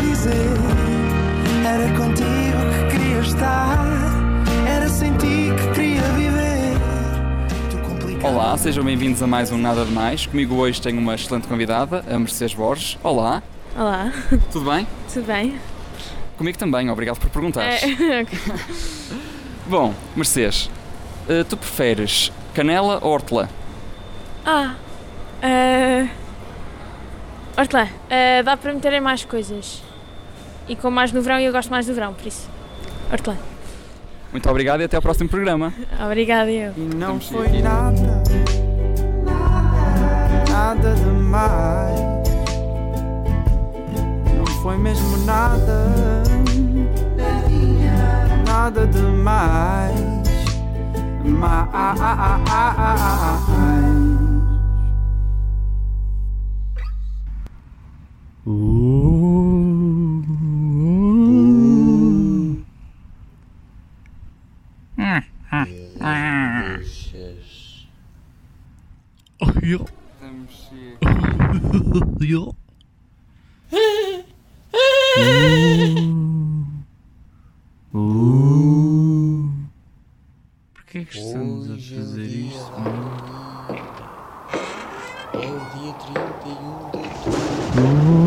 dizer. Era contigo que queria estar, era sem ti que queria viver. Olá, sejam bem-vindos a mais um Nada de Mais. Comigo hoje tenho uma excelente convidada, a Mercedes Borges. Olá. Olá. Tudo bem? Tudo bem. Comigo também, obrigado por perguntares. Okay. Bom, Mercedes, tu preferes canela ou hortelã? Hortelã. Dá para meter em mais coisas. E como mais no verão, eu gosto mais do verão, por isso, hortelã. Muito obrigado e até ao próximo programa. Obrigada, eu. E não foi nada, nada de mais. Não foi mesmo nada, nada de mais. Porquê é que estamos a fazer isto? É o dia 31 de outubro.